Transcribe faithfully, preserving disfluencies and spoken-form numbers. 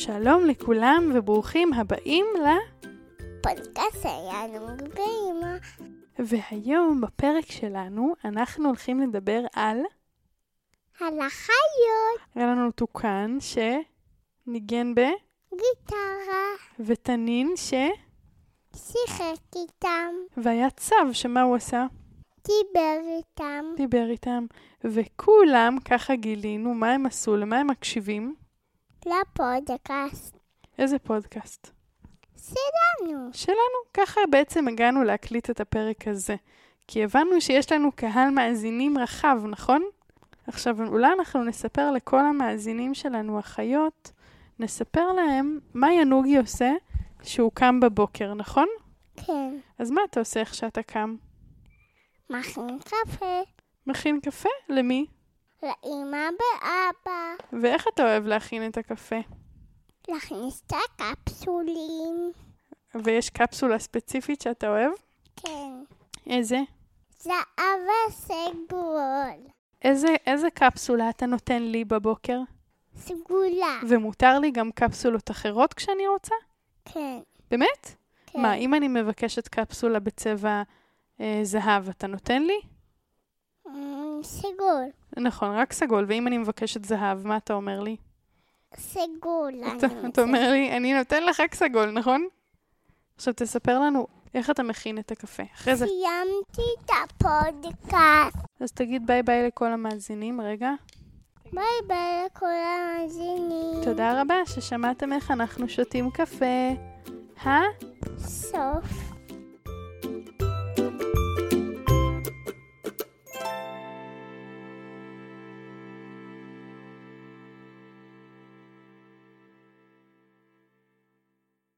שלום לכולם וברוכים הבאים לפודקאסט ינוגי ואמא. והיום בפרק שלנו אנחנו הולכים לדבר על הלחיות. היה לנו תוקן שניגן בגיטרה ותנין ש... שיחק איתם. והיה צב שמה הוא עשה? דיבר איתם. דיבר איתם. וכולם ככה גילינו מה הם עשו, למה הם מקשיבים? לפודקאסט. איזה פודקאסט? שלנו. שלנו. ככה בעצם הגענו להקליט את הפרק הזה. כי הבנו שיש לנו קהל מאזינים רחב, נכון? עכשיו אולי אנחנו נספר לכל המאזינים שלנו, החיות, נספר להם מה ינוגי עושה שהוא קם בבוקר, נכון? כן. אז מה אתה עושה איך שאתה קם? מכין קפה. מכין קפה? למי? לאמא ואבא. ואיך אתה אוהב להכין את הקפה? להכניס את הקפסולים. ויש קפסולה ספציפית שאתה אוהב? כן. איזה? זהב וסגול. איזה, איזה קפסולה אתה נותן לי בבוקר? סגולה. ומותר לי גם קפסולות אחרות כשאני רוצה? כן. באמת? כן. מה, אם אני מבקשת קפסולה בצבע אה, זהב, אתה נותן לי? סגול. נכון, רק סגול. ואם אני מבקשת זהב, מה אתה אומר לי? סגול. אתה, אתה אומר לי, אני נותן לך רק סגול, נכון? עכשיו תספר לנו איך אתה מכין את הקפה. אחרי זה... סיימתי את הפודקאסט. אז תגיד ביי ביי לכל המאזינים, רגע. ביי ביי לכל המאזינים. תודה רבה ששמעתם איך אנחנו שותים קפה. ה? סוף.